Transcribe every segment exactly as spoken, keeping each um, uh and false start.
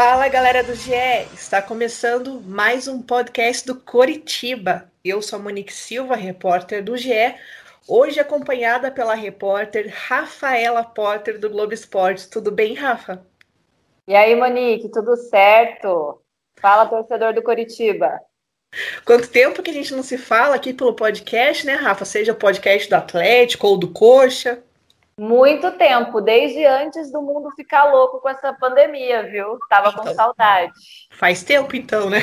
Fala, galera do G E! Está começando mais um podcast do Coritiba. Eu sou a Monique Silva, repórter do G E, hoje acompanhada pela repórter Rafaela Potter do Globo Esporte. Tudo bem, Rafa? E aí, Monique, tudo certo? Fala, torcedor do Coritiba. Quanto tempo que a gente não se fala aqui pelo podcast, né, Rafa? Seja o podcast do Atlético ou do Coxa. Muito tempo, desde antes do mundo ficar louco com essa pandemia, viu? Tava então, com saudade. Faz tempo então, né?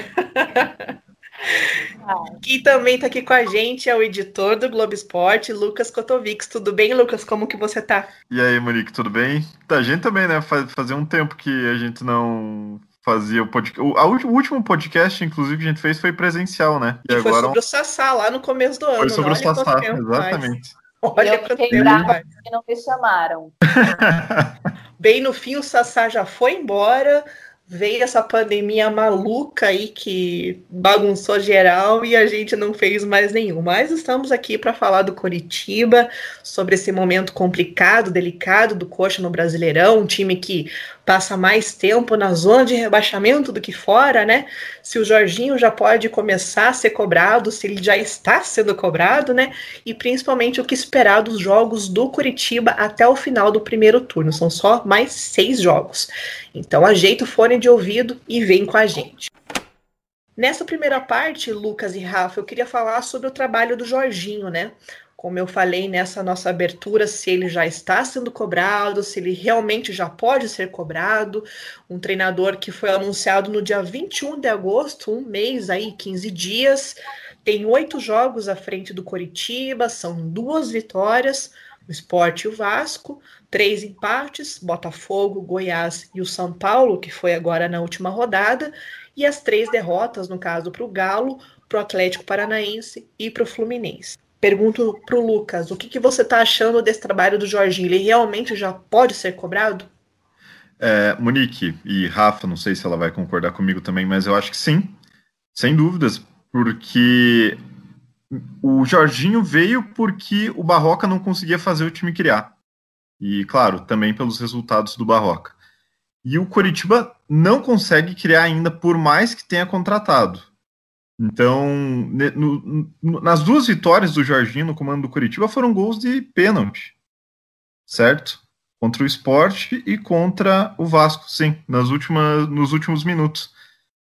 Ah. Quem também tá aqui com a gente é o editor do Globo Esporte, Lucas Kotovik. Tudo bem, Lucas? Como que você tá? E aí, Monique, tudo bem? Tá, a gente também, né? Faz, fazia um tempo que a gente não... Fazia o podcast. O, a, o último podcast, inclusive, que a gente fez foi presencial, né? E, e agora... foi sobre o Sassá lá no começo do ano. Foi sobre Olha o Sassá, exatamente. Olha quanto tempo mais. E não me chamaram. Bem no fim, o Sassá já foi embora, veio essa pandemia maluca aí que bagunçou geral e a gente não fez mais nenhum. Mas estamos aqui para falar do Coritiba, sobre esse momento complicado, delicado do Coxa no Brasileirão, um time que passa mais tempo na zona de rebaixamento do que fora, né? Se o Jorginho já pode começar a ser cobrado, se ele já está sendo cobrado, né? E principalmente o que esperar dos jogos do Coritiba até o final do primeiro turno. São só mais seis jogos. Então ajeita o fone de ouvido e vem com a gente. Nessa primeira parte, Lucas e Rafa, eu queria falar sobre o trabalho do Jorginho, né? Como eu falei nessa nossa abertura, se ele já está sendo cobrado, se ele realmente já pode ser cobrado. Um treinador que foi anunciado no dia vinte e um de agosto, um mês aí, quinze dias, tem oito jogos à frente do Coritiba, são duas vitórias, o Sport e o Vasco, três empates, Botafogo, Goiás e o São Paulo, que foi agora na última rodada, e as três derrotas, no caso, para o Galo, para o Atlético Paranaense e para o Fluminense. Pergunto para o Lucas, o que, que você está achando desse trabalho do Jorginho? Ele realmente já pode ser cobrado? É, Monique e Rafa, não sei se ela vai concordar comigo também, mas eu acho que sim, sem dúvidas, porque o Jorginho veio porque o Barroca não conseguia fazer o time criar. E, claro, também pelos resultados do Barroca. E o Coritiba não consegue criar ainda, por mais que tenha contratado. Então, no, no, nas duas vitórias do Jorginho no comando do Coritiba foram gols de pênalti, certo? Contra o Sport e contra o Vasco, sim, nas últimas, nos últimos minutos.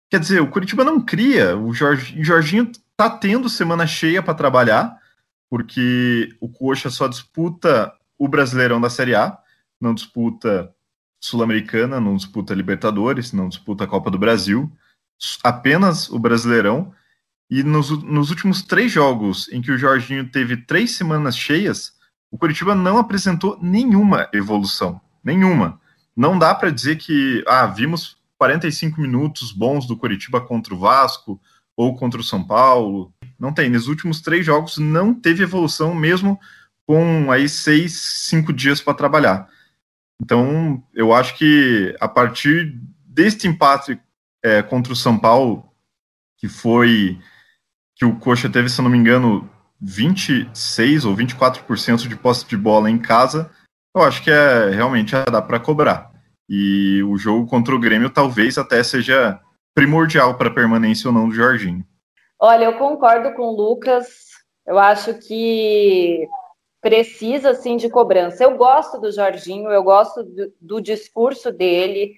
Quer dizer, o Coritiba não cria, o Jorginho, Jorginho tá tendo semana cheia para trabalhar, porque o Coxa só disputa o Brasileirão da Série A, não disputa Sul-Americana, não disputa Libertadores, não disputa a Copa do Brasil, apenas o Brasileirão, e nos, nos últimos três jogos em que o Jorginho teve três semanas cheias, o Coritiba não apresentou nenhuma evolução, nenhuma. Não dá para dizer que, ah, vimos quarenta e cinco minutos bons do Coritiba contra o Vasco ou contra o São Paulo, não tem. Nos últimos três jogos não teve evolução, mesmo com aí seis, cinco dias para trabalhar. Então, eu acho que a partir deste empate É, contra o São Paulo, que foi, que o Coxa teve, se eu não me engano, vinte e seis ou vinte e quatro por cento de posse de bola em casa, eu acho que é, realmente dá para cobrar. E o jogo contra o Grêmio talvez até seja primordial para a permanência ou não do Jorginho. Olha, eu concordo com o Lucas, eu acho que precisa sim de cobrança. Eu gosto do Jorginho, eu gosto do, do discurso dele,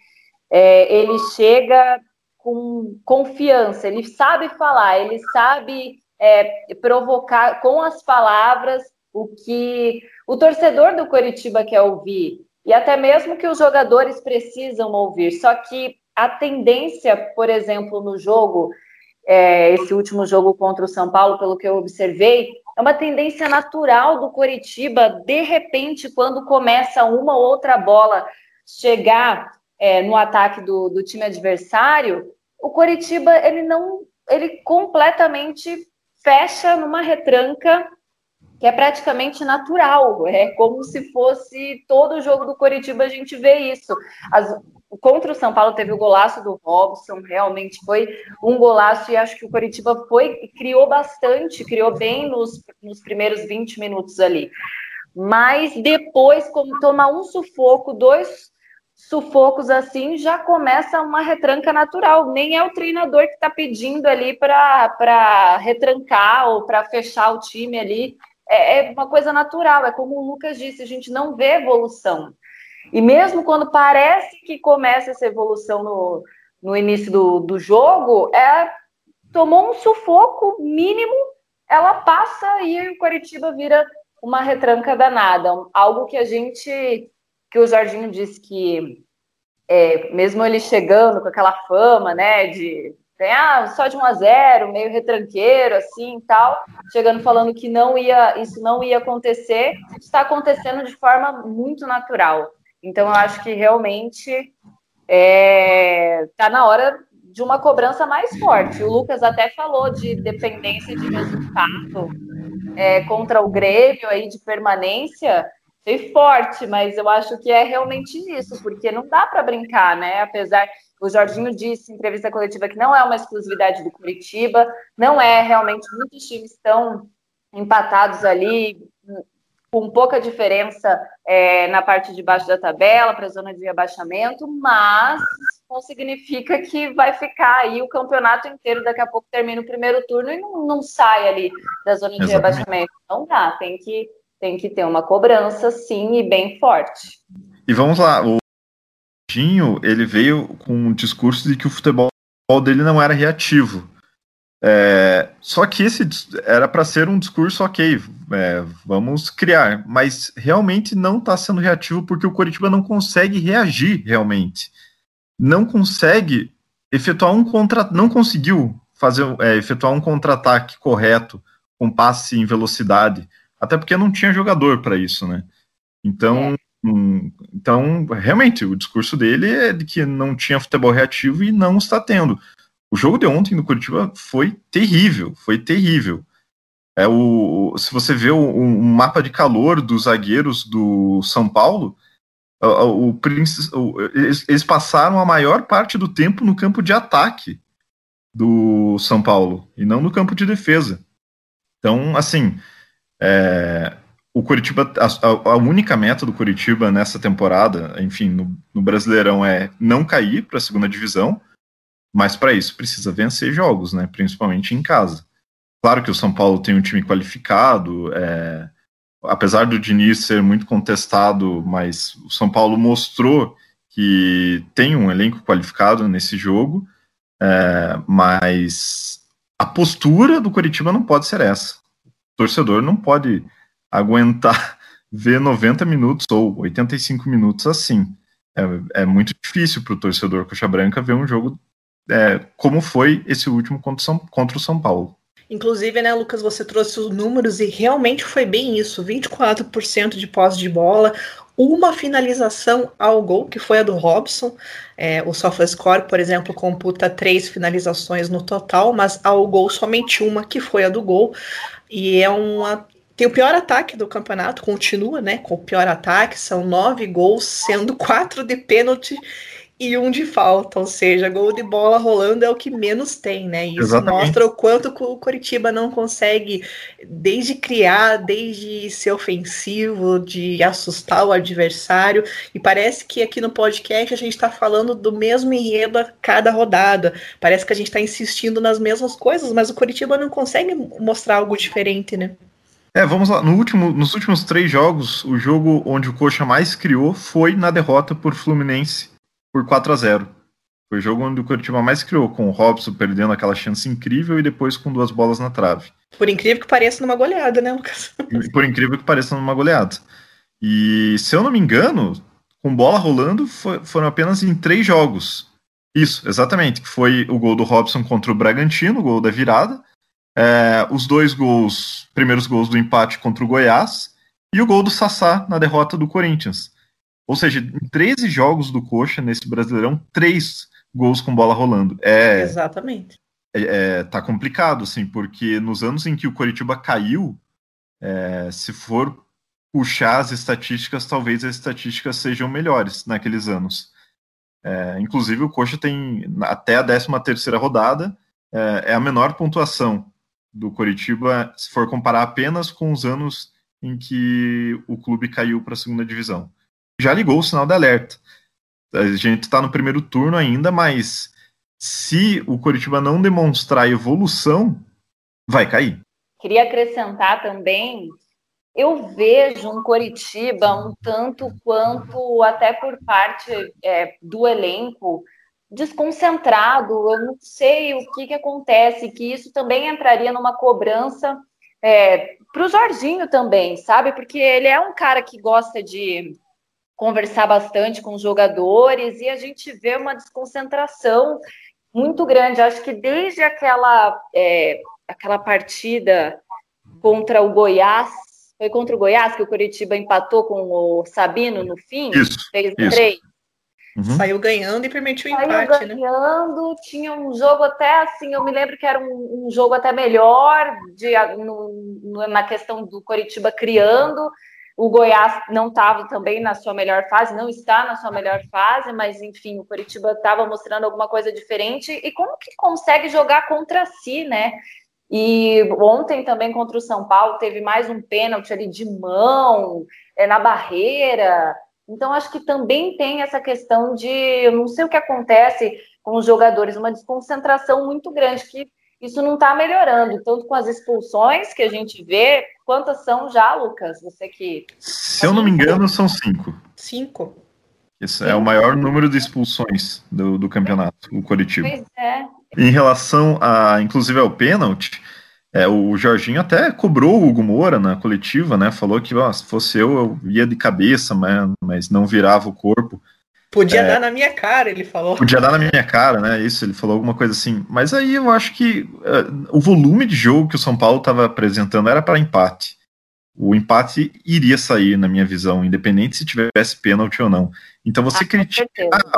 é, ele chega com confiança, ele sabe falar, ele sabe é, provocar com as palavras o que o torcedor do Coritiba quer ouvir, e até mesmo que os jogadores precisam ouvir. Só que a tendência, por exemplo, no jogo, é, esse último jogo contra o São Paulo, pelo que eu observei, é uma tendência natural do Coritiba, de repente, quando começa uma ou outra bola chegar... É, no ataque do, do time adversário, o Coritiba ele não, ele completamente fecha numa retranca que é praticamente natural, é como se fosse todo jogo do Coritiba a gente vê isso. As, contra o São Paulo teve o golaço do Robson, realmente foi um golaço, e acho que o Coritiba foi, criou bastante, criou bem nos, nos primeiros vinte minutos ali, mas depois, como tomar um sufoco, dois sufocos assim, já começa uma retranca natural. Nem é o treinador que está pedindo ali para retrancar ou para fechar o time ali. É, é uma coisa natural, é como o Lucas disse, a gente não vê evolução. E mesmo quando parece que começa essa evolução no, no início do, do jogo, é, tomou um sufoco mínimo, ela passa e o Coritiba vira uma retranca danada. Algo que a gente... que o Jorginho disse que, é, mesmo ele chegando com aquela fama, né, de ah, só de um a zero, meio retranqueiro, assim, e tal, chegando falando que não ia, isso não ia acontecer, está acontecendo de forma muito natural. Então, eu acho que realmente é, tá na hora de uma cobrança mais forte. O Lucas até falou de dependência de resultado é, contra o Grêmio, aí, de permanência. Foi forte, mas eu acho que é realmente isso, porque não dá para brincar, né? Apesar, o Jorginho disse em entrevista coletiva que não é uma exclusividade do Coritiba, não é realmente, muitos times estão empatados ali, com pouca diferença é, na parte de baixo da tabela, para a zona de rebaixamento, mas não significa que vai ficar aí o campeonato inteiro, daqui a pouco termina o primeiro turno e não, não sai ali da zona de Exatamente. rebaixamento. Não dá, tem que... Tem que ter uma cobrança, sim, e bem forte. E vamos lá, o Jorginho, ele veio com um discurso de que o futebol dele não era reativo. É, só que esse era para ser um discurso, ok, é, vamos criar, mas realmente não está sendo reativo porque o Coritiba não consegue reagir realmente. Não consegue efetuar um contra... Não conseguiu fazer, é, efetuar um contra-ataque correto, com passe em velocidade, até porque não tinha jogador para isso, né? Então, é. então, realmente, o discurso dele é de que não tinha futebol reativo e não está tendo. O jogo de ontem no Coritiba foi terrível, foi terrível. É o, se você vê o, um mapa de calor dos zagueiros do São Paulo, o, o, o, eles, eles passaram a maior parte do tempo no campo de ataque do São Paulo, e não no campo de defesa. Então, assim... É, o Coritiba, a, a única meta do Coritiba nessa temporada, enfim, no, no Brasileirão é não cair para a segunda divisão, mas para isso precisa vencer jogos, né, principalmente em casa. Claro que o São Paulo tem um time qualificado, é, apesar do Diniz ser muito contestado, mas o São Paulo mostrou que tem um elenco qualificado nesse jogo, é, mas a postura do Coritiba não pode ser essa. Torcedor não pode aguentar ver noventa minutos ou oitenta e cinco minutos assim. É, é muito difícil para o torcedor coxa branca ver um jogo é, como foi esse último contra, São, contra o São Paulo. Inclusive, né, Lucas, você trouxe os números e realmente foi bem isso. vinte e quatro por cento de posse de bola, uma finalização ao gol, que foi a do Robson. É, o SofaScore, por exemplo, computa três finalizações no total, mas ao gol somente uma, que foi a do gol. E é uma... tem o pior ataque do campeonato, continua, né, com o pior ataque, são nove gols, sendo quatro de pênalti e um de falta, ou seja, gol de bola rolando é o que menos tem, né? Isso Exatamente. mostra o quanto o Coritiba não consegue, desde criar, desde ser ofensivo, de assustar o adversário, e parece que aqui no podcast a gente está falando do mesmo enredo a cada rodada, parece que a gente está insistindo nas mesmas coisas, mas o Coritiba não consegue mostrar algo diferente, né? É, vamos lá, no último, nos últimos três jogos, o jogo onde o Coxa mais criou foi na derrota por Fluminense, por quatro a zero. Foi o jogo onde o Coritiba mais criou, com o Robson perdendo aquela chance incrível e depois com duas bolas na trave. Por incrível que pareça, numa goleada, né, Lucas? Por incrível que pareça, numa goleada. E, se eu não me engano, com bola rolando, foi, foram apenas em três jogos. Isso, exatamente. Que foi o gol do Robson contra o Bragantino, o gol da virada, é, os dois gols, primeiros gols do empate contra o Goiás, e o gol do Sassá na derrota do Corinthians. Ou seja, em treze jogos do Coxa, nesse Brasileirão, três gols com bola rolando. É, Exatamente. É, é, tá complicado, assim, porque nos anos em que o Coritiba caiu, é, se for puxar as estatísticas, talvez as estatísticas sejam melhores naqueles anos. É, inclusive, o Coxa tem, até a décima terceira rodada, é, é a menor pontuação do Coritiba, se for comparar apenas com os anos em que o clube caiu para a segunda divisão. Já ligou o sinal de alerta. A gente está no primeiro turno ainda, mas se o Coritiba não demonstrar evolução, vai cair. Queria acrescentar também, eu vejo um Coritiba um tanto quanto, até por parte é, do elenco, desconcentrado. Eu não sei o que, que acontece, que isso também entraria numa cobrança é, para o Jorginho também, sabe? Porque ele é um cara que gosta de conversar bastante com os jogadores e a gente vê uma desconcentração muito grande. Acho que desde aquela, é, aquela partida contra o Goiás, foi contra o Goiás que o Coritiba empatou com o Sabino no fim? Isso, três a três. Uhum. Saiu ganhando e permitiu o empate, ganhando, né? Saiu ganhando, tinha um jogo até assim, eu me lembro que era um, um jogo até melhor de, no, na questão do Coritiba criando. O Goiás não estava também na sua melhor fase, não está na sua melhor fase, mas enfim, o Coritiba estava mostrando alguma coisa diferente. E como que consegue jogar contra si, né? E ontem também contra o São Paulo teve mais um pênalti ali de mão, é, na barreira. Então acho que também tem essa questão de, eu não sei o que acontece com os jogadores, uma desconcentração muito grande que isso não está melhorando, tanto com as expulsões que a gente vê. Quantas são já, Lucas? Você que... Se eu não me engano, são cinco. Cinco? Isso é o maior número de expulsões do, do campeonato, o Coritiba. Pois é. Em relação, a, inclusive, ao pênalti, é, o Jorginho até cobrou o Hugo Moura na coletiva, né? Falou que, ó, se fosse eu, eu ia de cabeça, mas, mas não virava o corpo. Podia é, dar na minha cara, ele falou. Podia dar na minha cara, né? Isso, ele falou alguma coisa assim. Mas aí eu acho que uh, o volume de jogo que o São Paulo estava apresentando era para empate. O empate iria sair, na minha visão, independente se tivesse pênalti ou não. Então você ah, criticar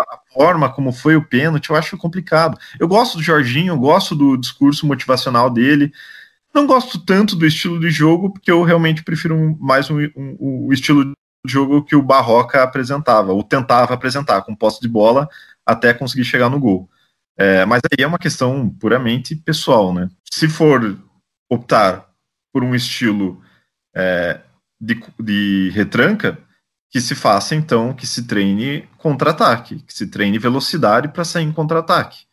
a forma como foi o pênalti, eu acho complicado. Eu gosto do Jorginho, eu gosto do discurso motivacional dele. Não gosto tanto do estilo de jogo, porque eu realmente prefiro mais o um, um, um, um estilo de jogo que o Barroca apresentava, ou tentava apresentar, com posse de bola até conseguir chegar no gol. É, mas aí é uma questão puramente pessoal, né? Se for optar por um estilo é, de, de retranca, que se faça então, que se treine contra-ataque, que se treine velocidade para sair em contra-ataque.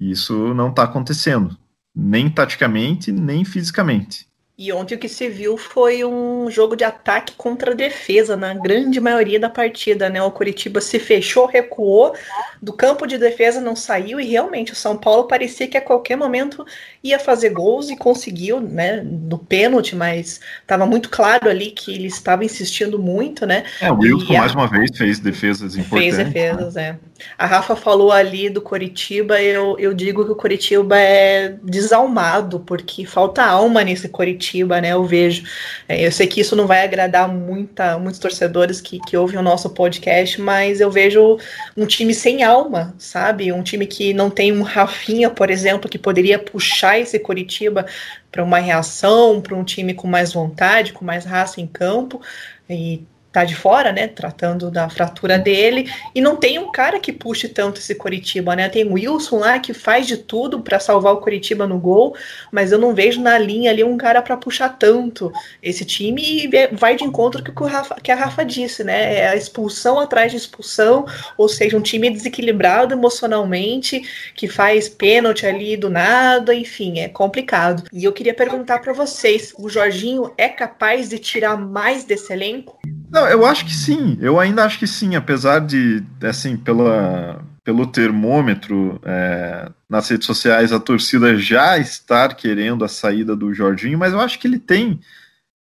Isso não está acontecendo, nem taticamente, nem fisicamente. E ontem o que se viu foi um jogo de ataque contra defesa, na grande maioria da partida, né? O Coritiba se fechou, recuou, do campo de defesa não saiu, e realmente o São Paulo parecia que a qualquer momento ia fazer gols e conseguiu, né, no pênalti, mas estava muito claro ali que ele estava insistindo muito, né? É, o Wilson, a... mais uma vez, fez defesas importantes. Fez defesas, né? É. A Rafa falou ali do Coritiba, eu, eu digo que o Coritiba é desalmado, porque falta alma nesse Coritiba. Né, eu vejo, eu sei que isso não vai agradar muita, muitos torcedores que, que ouvem o nosso podcast, mas eu vejo um time sem alma, sabe, um time que não tem um Rafinha, por exemplo, que poderia puxar esse Coritiba para uma reação, para um time com mais vontade, com mais raça em campo, e tá de fora, né, tratando da fratura dele, e não tem um cara que puxe tanto esse Coritiba, né, tem o Wilson lá que faz de tudo para salvar o Coritiba no gol, mas eu não vejo na linha ali um cara para puxar tanto esse time, e vai de encontro com o Rafa, que a Rafa disse, né, é a expulsão atrás de expulsão, ou seja, um time desequilibrado emocionalmente, que faz pênalti ali do nada, enfim, é complicado. E eu queria perguntar para vocês, o Jorginho é capaz de tirar mais desse elenco? Não, eu acho que sim, eu ainda acho que sim, apesar de, assim, pela, pelo termômetro é, nas redes sociais, a torcida já estar querendo a saída do Jorginho, mas eu acho que ele tem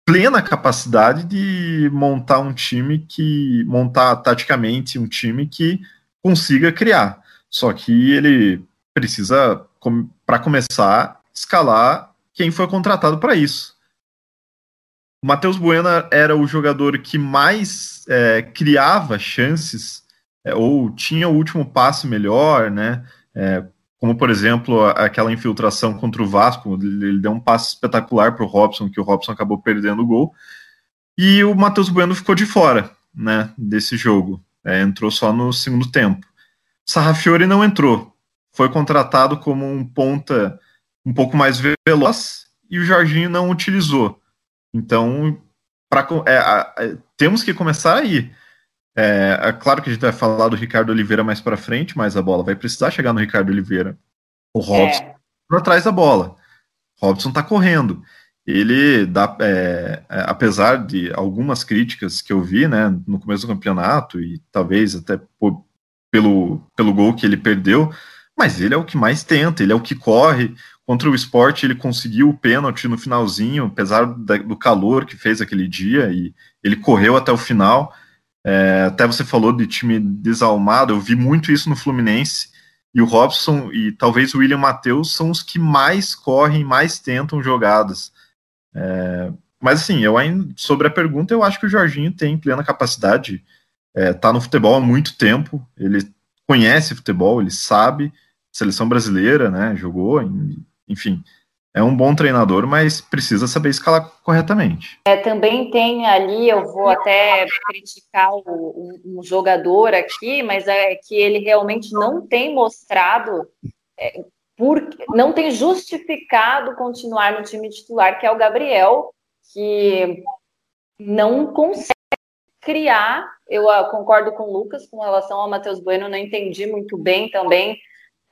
plena capacidade de montar um time que, montar taticamente um time que consiga criar, só que ele precisa, para começar, escalar quem foi contratado para isso. O Matheus Bueno era o jogador que mais é, criava chances, é, ou tinha o último passe melhor, né? É, como, por exemplo, a, aquela infiltração contra o Vasco, ele, ele deu um passe espetacular para o Robson, que o Robson acabou perdendo o gol, e o Matheus Bueno ficou de fora, né, desse jogo, é, entrou só no segundo tempo. Sarrafiore não entrou, foi contratado como um ponta um pouco mais veloz, e o Jorginho não utilizou. Então, pra, é, é, temos que começar aí. É, é claro que a gente vai falar do Ricardo Oliveira mais para frente, mas a bola vai precisar chegar no Ricardo Oliveira. O Robson é. Para trás da bola. Robson tá correndo. Ele dá, é, apesar de algumas críticas que eu vi, né, no começo do campeonato, e talvez até pô, pelo, pelo gol que ele perdeu, mas ele é o que mais tenta, ele é o que corre. Contra o Sport, ele conseguiu o pênalti no finalzinho, apesar da, do calor que fez aquele dia, e ele correu até o final. É, até você falou de time desalmado, eu vi muito isso no Fluminense, e o Robson e talvez o William Matheus são os que mais correm, mais tentam jogadas. É, mas assim, eu ainda, sobre a pergunta, eu acho que o Jorginho tem plena capacidade, é, tá no futebol há muito tempo, ele conhece futebol, ele sabe, seleção brasileira, né, jogou, enfim, é um bom treinador, mas precisa saber escalar corretamente. É, também tem ali, eu vou até criticar o, um jogador aqui, mas é que ele realmente não tem mostrado... É, Por, não tem justificado continuar no time titular, que é o Gabriel, que não consegue criar. Eu concordo com o Lucas com relação ao Matheus Bueno, não entendi muito bem também,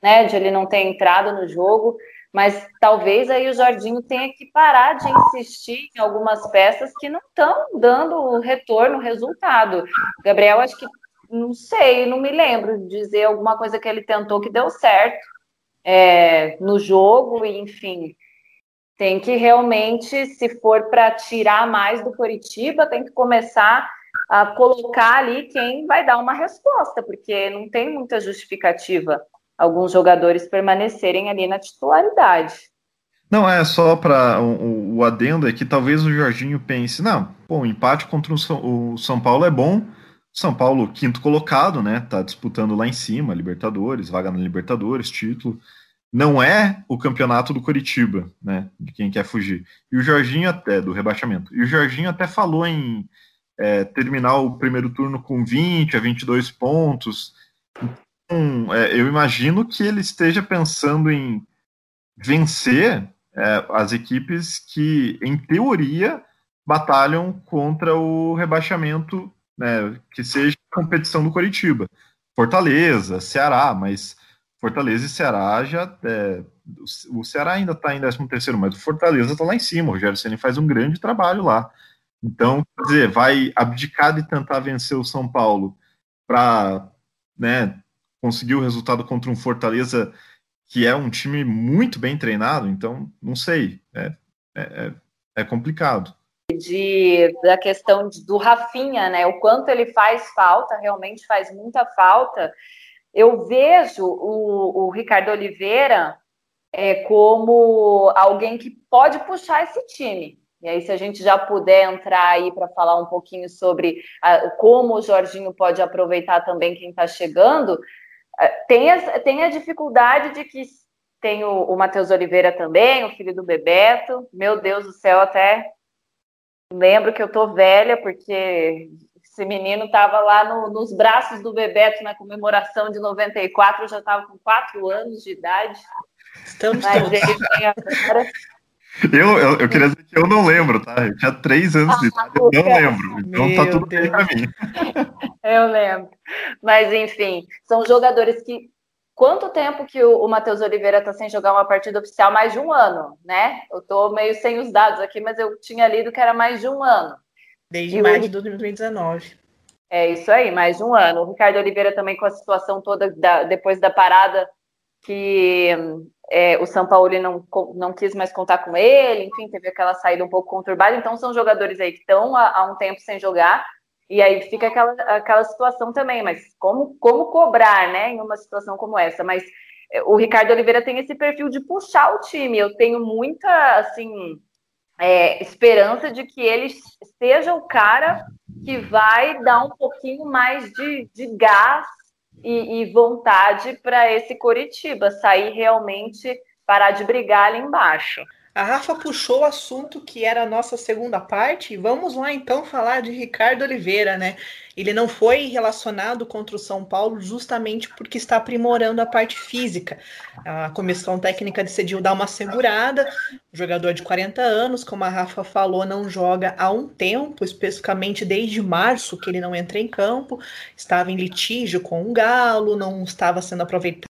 né, de ele não ter entrado no jogo, mas talvez aí o Jorginho tenha que parar de insistir em algumas peças que não estão dando retorno, resultado. O Gabriel, acho que, não sei, não me lembro de dizer alguma coisa que ele tentou que deu certo. É, no jogo, enfim, tem que realmente, se for para tirar mais do Coritiba, tem que começar a colocar ali quem vai dar uma resposta, porque não tem muita justificativa alguns jogadores permanecerem ali na titularidade. Não, é só para o, o adendo é que talvez o Jorginho pense, não, pô, o empate contra o São, o São Paulo é bom, São Paulo, quinto colocado, né, tá disputando lá em cima, Libertadores, vaga na Libertadores, título, não é o campeonato do Coritiba, né, de quem quer fugir, e o Jorginho até, do rebaixamento, e o Jorginho até falou em é, terminar o primeiro turno com vinte a vinte e dois pontos, então, é, eu imagino que ele esteja pensando em vencer é, as equipes que, em teoria, batalham contra o rebaixamento, né, que seja competição do Coritiba, Fortaleza, Ceará, mas Fortaleza e Ceará já é, o Ceará ainda está em décimo terceiro, mas o Fortaleza está lá em cima, o Rogério Ceni faz um grande trabalho lá, então, quer dizer, vai abdicar de tentar vencer o São Paulo para, né, conseguir o resultado contra um Fortaleza que é um time muito bem treinado, então, não sei, é, é, é complicado. De, da questão de, do Rafinha, né? O quanto ele faz falta, realmente faz muita falta. Eu vejo o, o Ricardo Oliveira é, como alguém que pode puxar esse time. E aí, se a gente já puder entrar aí para falar um pouquinho sobre a, como o Jorginho pode aproveitar também quem está chegando, tem, as, tem a dificuldade de que tem o, o Matheus Oliveira também, o filho do Bebeto. Meu Deus do céu, até... Lembro que eu tô velha, porque esse menino tava lá no, nos braços do Bebeto na comemoração de noventa e quatro, eu já tava com quatro anos de idade. Estamos Mas ele tem agora... eu, eu, eu queria dizer que eu não lembro, tá? Eu tinha três anos ah, de idade, eu não lembro. Então Meu tá tudo Deus. Bem pra mim. Eu lembro. Mas, enfim, são jogadores que... Quanto tempo que o, o Matheus Oliveira está sem jogar uma partida oficial? Mais de um ano, né? Eu estou meio sem os dados aqui, mas eu tinha lido que era mais de um ano. Desde maio de dois mil e dezenove. É isso aí, mais de um ano. O Ricardo Oliveira também com a situação toda da, depois da parada que é, o São Paulo não, não quis mais contar com ele, enfim, teve aquela saída um pouco conturbada. Então são jogadores aí que estão há, há um tempo sem jogar. E aí fica aquela, aquela situação também, mas como, como cobrar, né, em uma situação como essa? Mas o Ricardo Oliveira tem esse perfil de puxar o time, eu tenho muita, assim, é, esperança de que ele seja o cara que vai dar um pouquinho mais de, de gás e, e vontade para esse Coritiba, sair realmente, parar de brigar ali embaixo. A Rafa puxou o assunto que era a nossa segunda parte. Vamos lá, então, falar de Ricardo Oliveira, né? Ele não foi relacionado contra o São Paulo justamente porque está aprimorando a parte física. A comissão técnica decidiu dar uma segurada. O jogador de quarenta anos, como a Rafa falou, não joga há um tempo, especificamente desde março que ele não entra em campo. Estava em litígio com o Galo, não estava sendo aproveitado,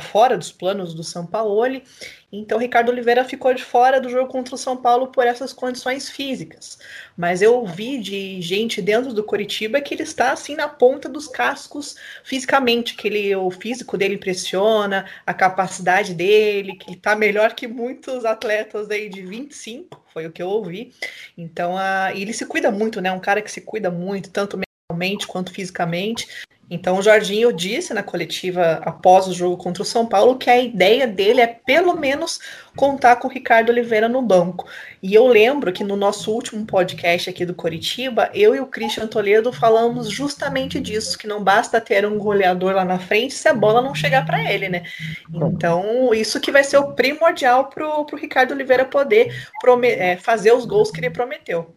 fora dos planos do Sampaoli. Então Ricardo Oliveira ficou de fora do jogo contra o São Paulo por essas condições físicas, mas eu ouvi de gente dentro do Coritiba que ele está assim na ponta dos cascos fisicamente, que ele, o físico dele impressiona, a capacidade dele, que está melhor que muitos atletas aí de vinte e cinco, foi o que eu ouvi. Então a, ele se cuida muito, né? Um cara que se cuida muito, tanto mentalmente quanto fisicamente. Então o Jorginho disse na coletiva após o jogo contra o São Paulo que a ideia dele é pelo menos contar com o Ricardo Oliveira no banco. E eu lembro que no nosso último podcast aqui do Coritiba, eu e o Christian Toledo falamos justamente disso, que não basta ter um goleador lá na frente se a bola não chegar para ele, né? Então isso que vai ser o primordial para o Ricardo Oliveira poder é, fazer os gols que ele prometeu.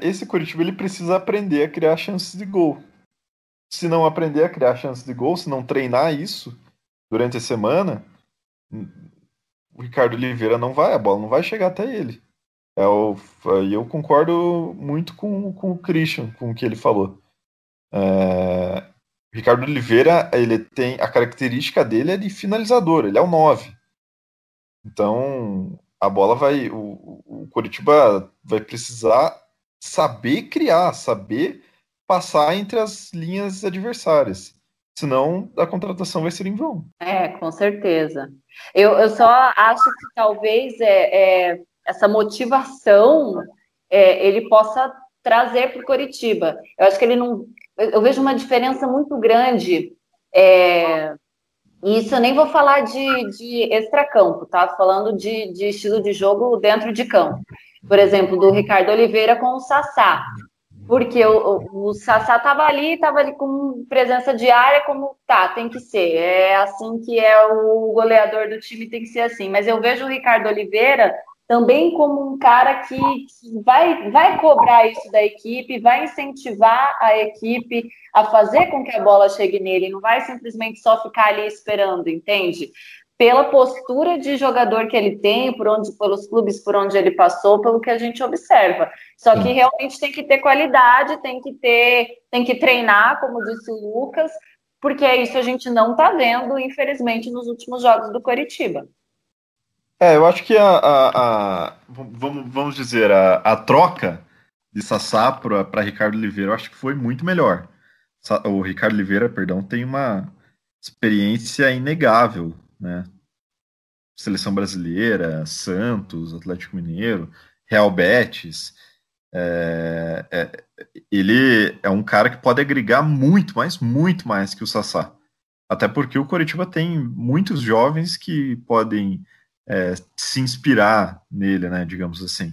Esse Coritiba ele precisa aprender a criar chances de gol. Se não aprender a criar chances de gol, se não treinar isso durante a semana, o Ricardo Oliveira não vai, a bola não vai chegar até ele. E eu, eu concordo muito com, com o Christian, com o que ele falou. É, o Ricardo Oliveira, ele tem, a característica dele é de finalizador, ele é o nove. Então, a bola vai, o, o Coritiba vai precisar saber criar, saber passar entre as linhas adversárias, senão a contratação vai ser em vão. É, com certeza. Eu, eu só acho que talvez é, é, essa motivação é, ele possa trazer para o Coritiba. Eu acho que ele não... Eu vejo uma diferença muito grande. É, e isso eu nem vou falar de, de extracampo, tá? Falando de, de estilo de jogo dentro de campo. Por exemplo, do Ricardo Oliveira com o Sassá. Porque o, o, o Sassá estava ali, estava ali com presença diária, como tá, tem que ser. É assim que é o goleador do time, tem que ser assim. Mas eu vejo o Ricardo Oliveira também como um cara que, que vai, vai cobrar isso da equipe, vai incentivar a equipe a fazer com que a bola chegue nele, não vai simplesmente só ficar ali esperando, entende? Pela postura de jogador que ele tem, por onde, pelos clubes por onde ele passou, pelo que a gente observa. Só que realmente tem que ter qualidade, tem que ter, tem que treinar, como disse o Lucas, porque é isso que a gente não está vendo, infelizmente, nos últimos jogos do Coritiba. É, eu acho que a, a, a vamos, vamos dizer, a, a troca de Sassá para Ricardo Oliveira, eu acho que foi muito melhor. O Ricardo Oliveira, perdão, tem uma experiência inegável, né? Seleção Brasileira, Santos, Atlético Mineiro, Real Betis. É, é, ele é um cara que pode agregar muito mais, muito mais que o Sassá, até porque o Coritiba tem muitos jovens que podem é, se inspirar nele, né, digamos assim.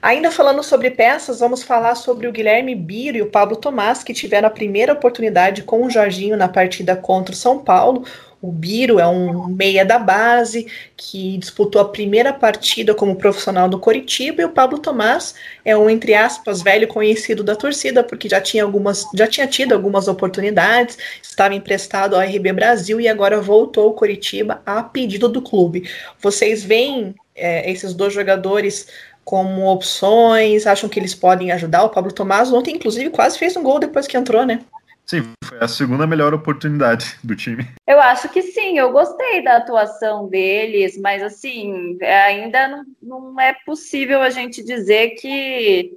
Ainda falando sobre peças, vamos falar sobre o Guilherme Biro e o Pablo Tomás, que tiveram a primeira oportunidade com o Jorginho na partida contra o São Paulo. O Biro é um meia da base que disputou a primeira partida como profissional do Coritiba, e o Pablo Tomás é um, entre aspas, velho conhecido da torcida, porque já tinha, algumas, já tinha tido algumas oportunidades, estava emprestado ao R B Brasil e agora voltou ao Coritiba a pedido do clube. Vocês veem é, esses dois jogadores como opções, acham que eles podem ajudar? O Pablo Tomás ontem, inclusive, quase fez um gol depois que entrou, né? Sim, foi a segunda melhor oportunidade do time. Eu acho que sim, eu gostei da atuação deles, mas assim, ainda não, não é possível a gente dizer que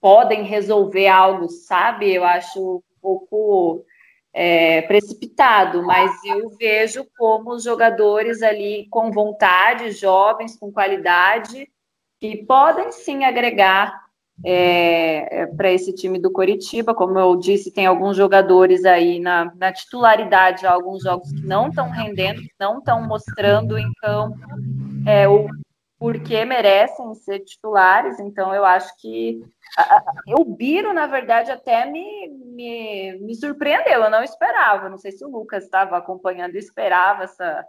podem resolver algo, sabe? Eu acho um pouco é, precipitado, mas eu vejo como os jogadores ali com vontade, jovens, com qualidade, que podem sim agregar É, para esse time do Coritiba. Como eu disse, tem alguns jogadores aí na, na titularidade, alguns jogos que não estão rendendo, que não estão mostrando em campo é, o porquê merecem ser titulares. Então eu acho que a, a, o Biro, na verdade, até me, me, me surpreendeu, eu não esperava, não sei se o Lucas estava acompanhando e esperava essa...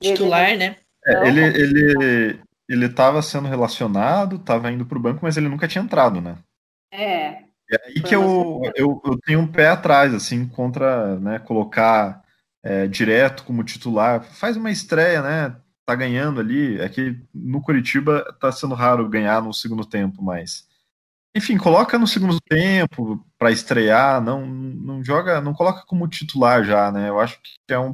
Titular, ele... né? É, ele, ele, ele estava sendo relacionado, estava indo para o banco, mas ele nunca tinha entrado, né? É. É aí que eu, eu, eu tenho um pé atrás, assim, contra, né, colocar é, direto como titular. Faz uma estreia, né? Tá ganhando ali. É que no Coritiba tá sendo raro ganhar no segundo tempo, mas... Enfim, coloca no segundo tempo para estrear, não, não joga, não coloca como titular já, né? Eu acho que é um,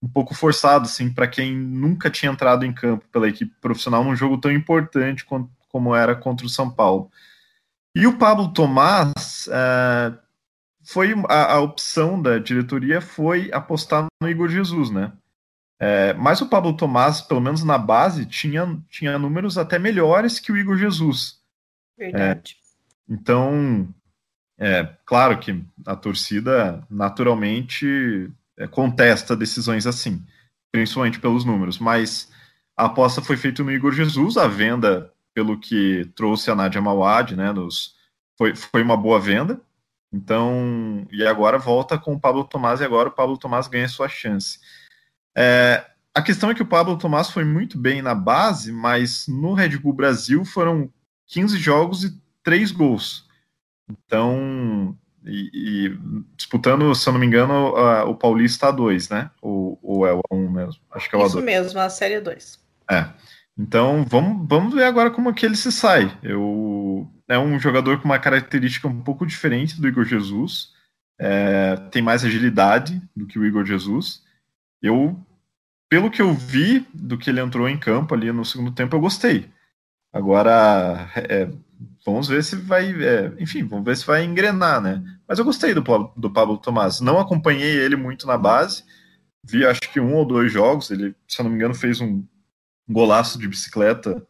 um pouco forçado, assim, para quem nunca tinha entrado em campo pela equipe profissional num jogo tão importante como, como era contra o São Paulo. E o Pablo Tomás, uh, foi a, a opção da diretoria foi apostar no Igor Jesus, né? É, mas o Pablo Tomás, pelo menos na base, tinha, tinha números até melhores que o Igor Jesus. Verdade. É, então, é, claro que a torcida naturalmente é, contesta decisões assim, principalmente pelos números, mas a aposta foi feita no Igor Jesus, a venda, pelo que trouxe a Nádia Mauad, né, nos, foi, foi uma boa venda, então, e agora volta com o Pablo Tomás, e agora o Pablo Tomás ganha sua chance. É, a questão é que o Pablo Tomás foi muito bem na base, mas no Red Bull Brasil foram quinze jogos e três gols. Então, e, e disputando, se eu não me engano, a, o Paulista A dois, né? Ou, ou é o A um mesmo? Acho que é o A dois. Isso mesmo, a Série dois. É. Então, vamos, vamos ver agora como é que ele se sai. Eu, é um jogador com uma característica um pouco diferente do Igor Jesus. É, tem mais agilidade do que o Igor Jesus. Eu, pelo que eu vi do que ele entrou em campo ali no segundo tempo, eu gostei. Agora, é, vamos ver se vai, é, enfim, vamos ver se vai engrenar, né? Mas eu gostei do, do Pablo Tomás. Não acompanhei ele muito na base. Vi, acho que um ou dois jogos. Ele, se eu não me engano, fez um golaço de bicicleta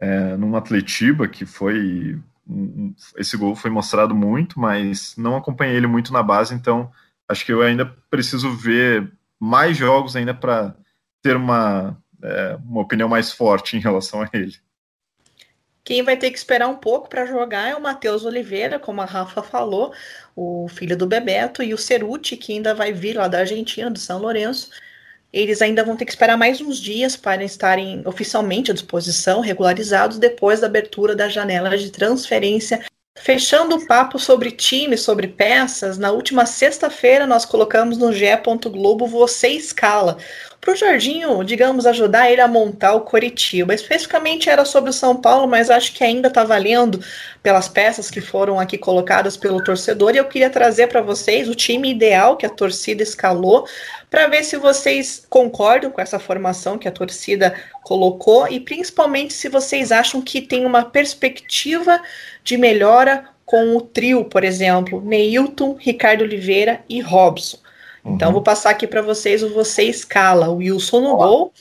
é, numa Atletiba, que foi... Um, esse gol foi mostrado muito, mas não acompanhei ele muito na base. Então, acho que eu ainda preciso ver... mais jogos ainda para ter uma, é, uma opinião mais forte em relação a ele. Quem vai ter que esperar um pouco para jogar é o Matheus Oliveira, como a Rafa falou, o filho do Bebeto, e o Ceruti, que ainda vai vir lá da Argentina, do São Lourenço. Eles ainda vão ter que esperar mais uns dias para estarem oficialmente à disposição, regularizados, depois da abertura da janela de transferência. Fechando o papo sobre time, sobre peças, na última sexta-feira nós colocamos no G E Globo Você Escala, para o Jorginho, digamos, ajudar ele a montar o Coritiba. Especificamente era sobre o São Paulo, mas acho que ainda está valendo pelas peças que foram aqui colocadas pelo torcedor, e eu queria trazer para vocês o time ideal que a torcida escalou, para ver se vocês concordam com essa formação que a torcida colocou, e principalmente se vocês acham que tem uma perspectiva de melhora com o trio, por exemplo, Neilton, Ricardo Oliveira e Robson. Uhum. Então, vou passar aqui para vocês o Você Escala. O Wilson no gol,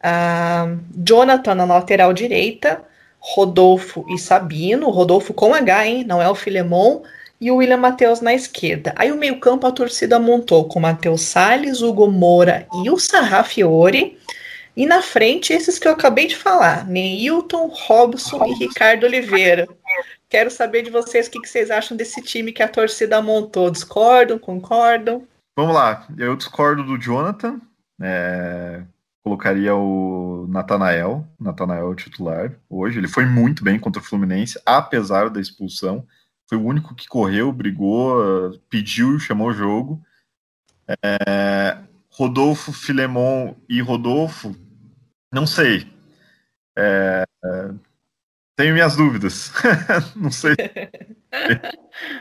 a Jonathan na lateral direita, Rodolfo e Sabino, Rodolfo com H, hein? Não é o Filemón, e o William Matheus na esquerda. Aí o meio-campo a torcida montou com Matheus Salles, Hugo Moura e o Sarrafiore. E na frente, esses que eu acabei de falar, Neilton, Robson e Ricardo Oliveira. Quero saber de vocês o que vocês acham desse time que a torcida montou. Discordam, concordam? Vamos lá, eu discordo do Jonathan, é... colocaria o Natanael, Natanael é o titular hoje, ele foi muito bem contra o Fluminense, apesar da expulsão, foi o único que correu, brigou, pediu, chamou o jogo. É... Rodolfo, Filemón e Rodolfo, não sei. É, tenho minhas dúvidas. Não sei.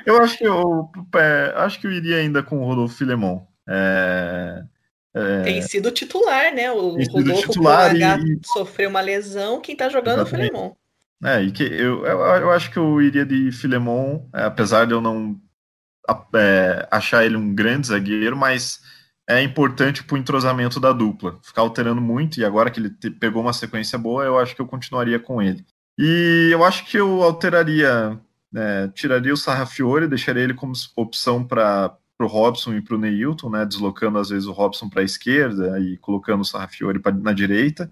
Eu acho que eu, é, acho que eu iria ainda com o Rodolfo Filemón. É, é, tem sido titular, né? O Rodolfo titular e... sofreu uma lesão. Quem tá jogando é o Filemón. É, e que eu, eu, eu acho que eu iria de Filemón, apesar de eu não é, achar ele um grande zagueiro, mas é importante para o entrosamento da dupla. Ficar alterando muito, e agora que ele te, pegou uma sequência boa, eu acho que eu continuaria com ele. E eu acho que eu alteraria, né, tiraria o Sarrafiore, deixaria ele como opção para o Robson e para o Neilton, né, deslocando às vezes o Robson para a esquerda e colocando o Sarrafiore pra, na direita.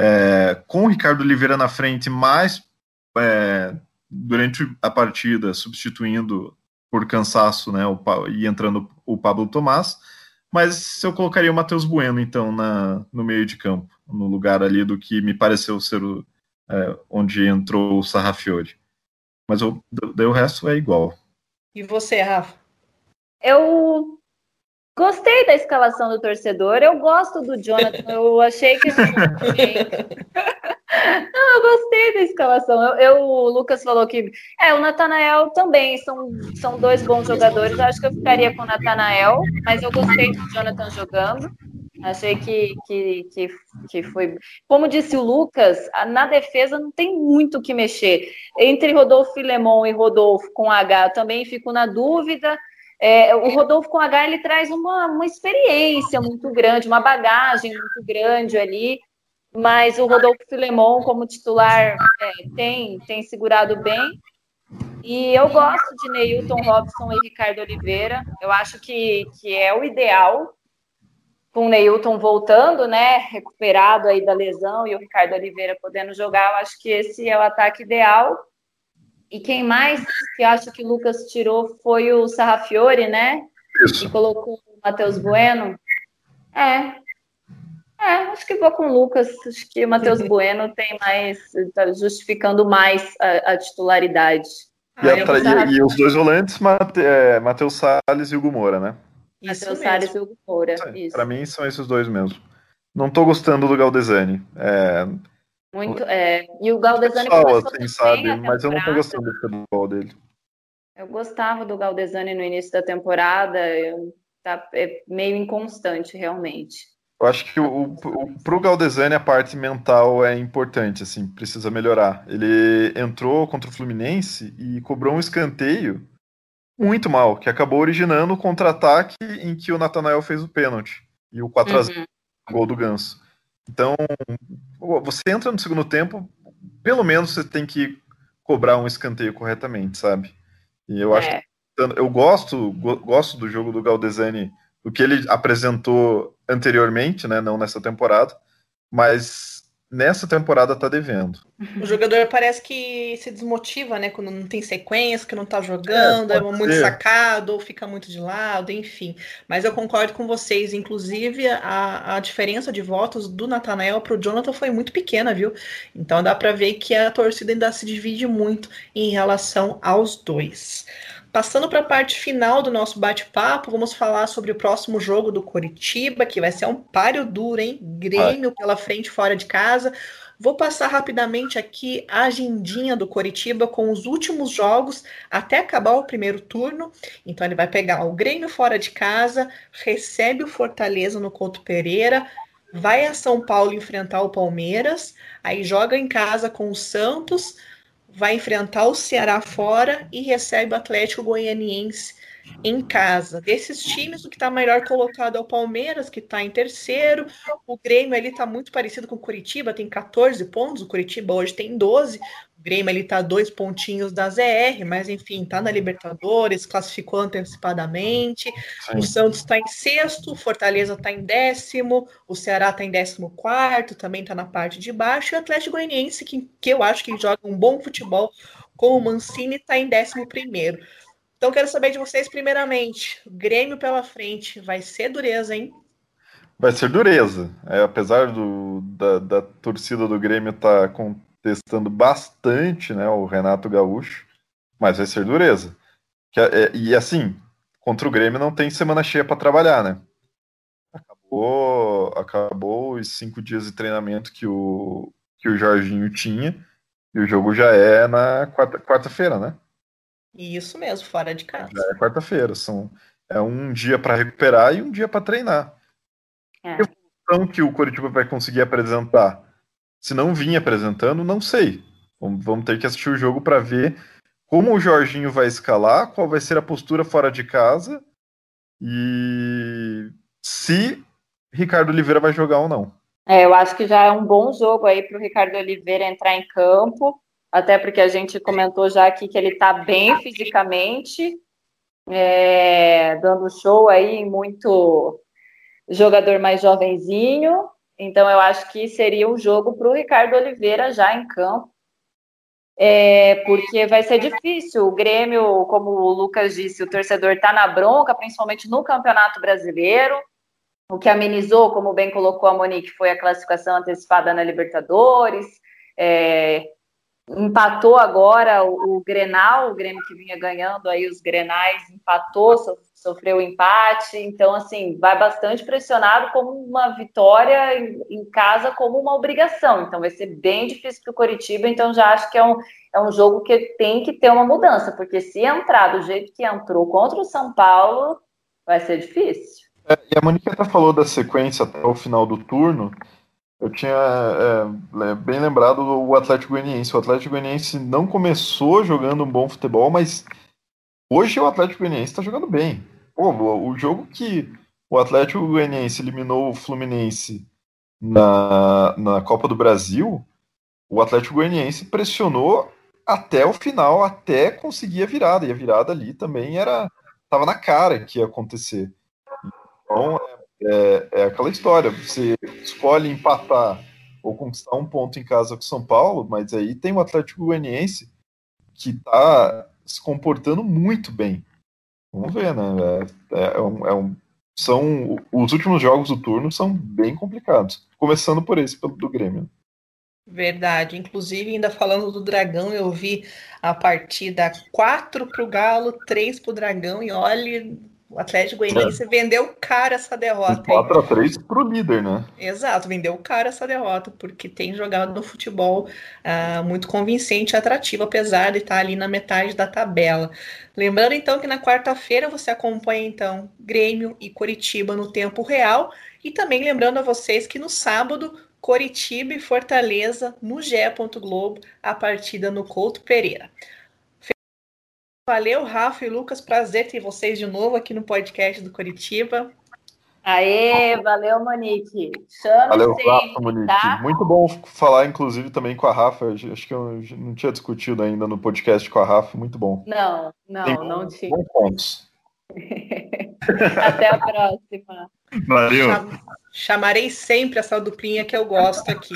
É, com o Ricardo Oliveira na frente, mas é, durante a partida, substituindo por cansaço, né, o, e entrando o Pablo Tomás. Mas eu colocaria o Matheus Bueno, então, na, no meio de campo. no lugar ali do que me pareceu ser o, é, onde entrou o Sarrafiore. Mas eu, daí o resto é igual. E você, Rafa? Eu gostei da escalação do torcedor, eu gosto do Jonathan, eu achei que... Não, eu gostei da escalação. Eu, eu, o Lucas falou que... É, o Natanael também, são, são dois bons jogadores. Eu acho que eu ficaria com o Natanael, mas eu gostei do Jonathan jogando. Achei que, que, que, que foi... Como disse o Lucas, na defesa não tem muito o que mexer. Entre Rodolfo Filemón e Rodolfo com H, eu também fico na dúvida. É, o Rodolfo com H, ele traz uma, uma experiência muito grande, uma bagagem muito grande ali. Mas o Rodolfo Filemón, como titular, é, tem, tem segurado bem. E eu gosto de Neilton, Robson e Ricardo Oliveira. Eu acho que, que é o ideal, com o Neilton voltando, né, recuperado aí da lesão, e o Ricardo Oliveira podendo jogar. Eu acho que esse é o ataque ideal. E quem mais que acho que o Lucas tirou foi o Sarrafiore, né? Isso. E colocou o Matheus Bueno. É... É, acho que vou com o Lucas, acho que o Matheus Bueno tem mais, tá justificando mais a, a titularidade. E, ah, a, e, e os dois volantes, Mate, é, Matheus Salles e Hugo Moura, né? Matheus Salles e Hugo Moura, isso. isso. Pra mim são esses dois mesmo. Não tô gostando do Galdezani. É... Muito, é, e o Galdezani começou assim, sabe, a mas eu não tô gostando do futebol dele. Eu gostava do Galdezani no início da temporada, eu, tá, é meio inconstante, realmente. Eu acho que o, o, pro Galdezani a parte mental é importante, assim, precisa melhorar. Ele entrou contra o Fluminense e cobrou um escanteio muito mal, que acabou originando o contra-ataque em que o Natanael fez o pênalti e o quatro a zero, uhum. Gol do Ganso. Então, você entra no segundo tempo, pelo menos você tem que cobrar um escanteio corretamente, sabe? E eu acho é. que eu gosto, gosto do jogo do Galdezani, do que ele apresentou anteriormente, né, não nessa temporada, mas nessa temporada tá devendo. O jogador parece que se desmotiva, né, quando não tem sequência, que não tá jogando, é, é muito ser. sacado, ou fica muito de lado, enfim. Mas eu concordo com vocês, inclusive a, a diferença de votos do Natanael pro Jonathan foi muito pequena, viu? Então dá pra ver que a torcida ainda se divide muito em relação aos dois. Passando para a parte final do nosso bate-papo, vamos falar sobre o próximo jogo do Coritiba, que vai ser um páreo duro, hein? Grêmio Ai. pela frente, fora de casa. Vou passar rapidamente aqui a agendinha do Coritiba com os últimos jogos até acabar o primeiro turno. Então ele vai pegar o Grêmio fora de casa, recebe o Fortaleza no Couto Pereira, vai a São Paulo enfrentar o Palmeiras, aí joga em casa com o Santos, vai enfrentar o Ceará fora e recebe o Atlético Goianiense em casa. Desses times, o que está melhor colocado é o Palmeiras, que está em terceiro. O Grêmio ali está muito parecido com o Coritiba, tem quatorze pontos. O Coritiba hoje tem doze. O Grêmio ali está dois pontinhos da Z R, mas enfim, está na Libertadores, classificou antecipadamente. Sim. O Santos está em sexto, o Fortaleza está em décimo, o Ceará está em décimo quarto, também está na parte de baixo. E o Atlético Goianiense, que, que eu acho que joga um bom futebol com o Mancini, está em décimo primeiro. Então quero saber de vocês primeiramente, o Grêmio pela frente vai ser dureza, hein? Vai ser dureza, é, apesar do, da, da torcida do Grêmio estar tá contestando bastante, né, o Renato Gaúcho, mas vai ser dureza. Que, é, e assim, contra o Grêmio não tem semana cheia para trabalhar, né? Acabou, acabou os cinco dias de treinamento que o, que o Jorginho tinha e o jogo já é na quarta, quarta-feira, né? Isso mesmo, fora de casa. É quarta-feira, são é um dia para recuperar e um dia para treinar. É. A função que o Coritiba vai conseguir apresentar, se não vinha apresentando, não sei. Vamos, vamos ter que assistir o jogo para ver como o Jorginho vai escalar, qual vai ser a postura fora de casa e se Ricardo Oliveira vai jogar ou não. É, eu acho que já é um bom jogo aí para o Ricardo Oliveira entrar em campo. Até porque a gente comentou já aqui que ele está bem fisicamente, é, dando show aí, muito jogador mais jovenzinho. Então, eu acho que seria um jogo para o Ricardo Oliveira já em campo, é, porque vai ser difícil. O Grêmio, como o Lucas disse, o torcedor está na bronca, principalmente no Campeonato Brasileiro. O que amenizou, como bem colocou a Monique, foi a classificação antecipada na Libertadores, é, empatou agora o, o Grenal, o Grêmio que vinha ganhando aí os Grenais, empatou, so, sofreu empate, então assim, vai bastante pressionado como uma vitória em, em casa, como uma obrigação, então vai ser bem difícil para o Coritiba, então já acho que é um, é um jogo que tem que ter uma mudança, porque se entrar do jeito que entrou contra o São Paulo, vai ser difícil. É, e a Monique até falou da sequência até o final do turno. Eu tinha é, bem lembrado o Atlético Goianiense. O Atlético Goianiense não começou jogando um bom futebol, mas hoje o Atlético Goianiense está jogando bem. Pô, o jogo que o Atlético Goianiense eliminou o Fluminense na, na Copa do Brasil, o Atlético Goianiense pressionou até o final, até conseguir a virada. E a virada ali também era, estava na cara que ia acontecer. Então, é, é aquela história, você escolhe empatar ou conquistar um ponto em casa com o São Paulo, mas aí tem o Atlético Goianiense que está se comportando muito bem. Vamos ver, né? É, é um, é um, são, os últimos jogos do turno são bem complicados, começando por esse, pelo do Grêmio. Verdade, inclusive ainda falando do Dragão, eu vi a partida quatro para o Galo, três para o Dragão, e olha... O Atlético Goianiense é. vendeu caro essa derrota. quatro a três para o líder, né? Exato, vendeu caro essa derrota, porque tem jogado no futebol uh, muito convincente e atrativo, apesar de estar ali na metade da tabela. Lembrando, então, que na quarta-feira você acompanha, então, Grêmio e Coritiba no tempo real. E também lembrando a vocês que no sábado, Coritiba e Fortaleza, no G E. Globo, a partida no Couto Pereira. Valeu, Rafa e Lucas, prazer ter vocês de novo aqui no podcast do Coritiba. Aê, valeu, Monique. Chama valeu, sempre, Rafa, Monique. Tá? Muito bom falar, inclusive, também com a Rafa. Acho que eu não tinha discutido ainda no podcast com a Rafa, muito bom. Não, não, Tem não tinha. Bons pontos. Até a próxima. Valeu. Chamarei sempre essa duplinha que eu gosto aqui.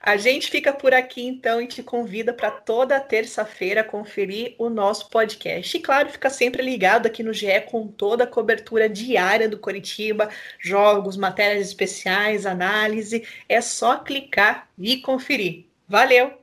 A gente fica por aqui, então, e te convida para toda terça-feira conferir o nosso podcast. E, claro, fica sempre ligado aqui no G E com toda a cobertura diária do Coritiba, jogos, matérias especiais, análise. É só clicar e conferir. Valeu!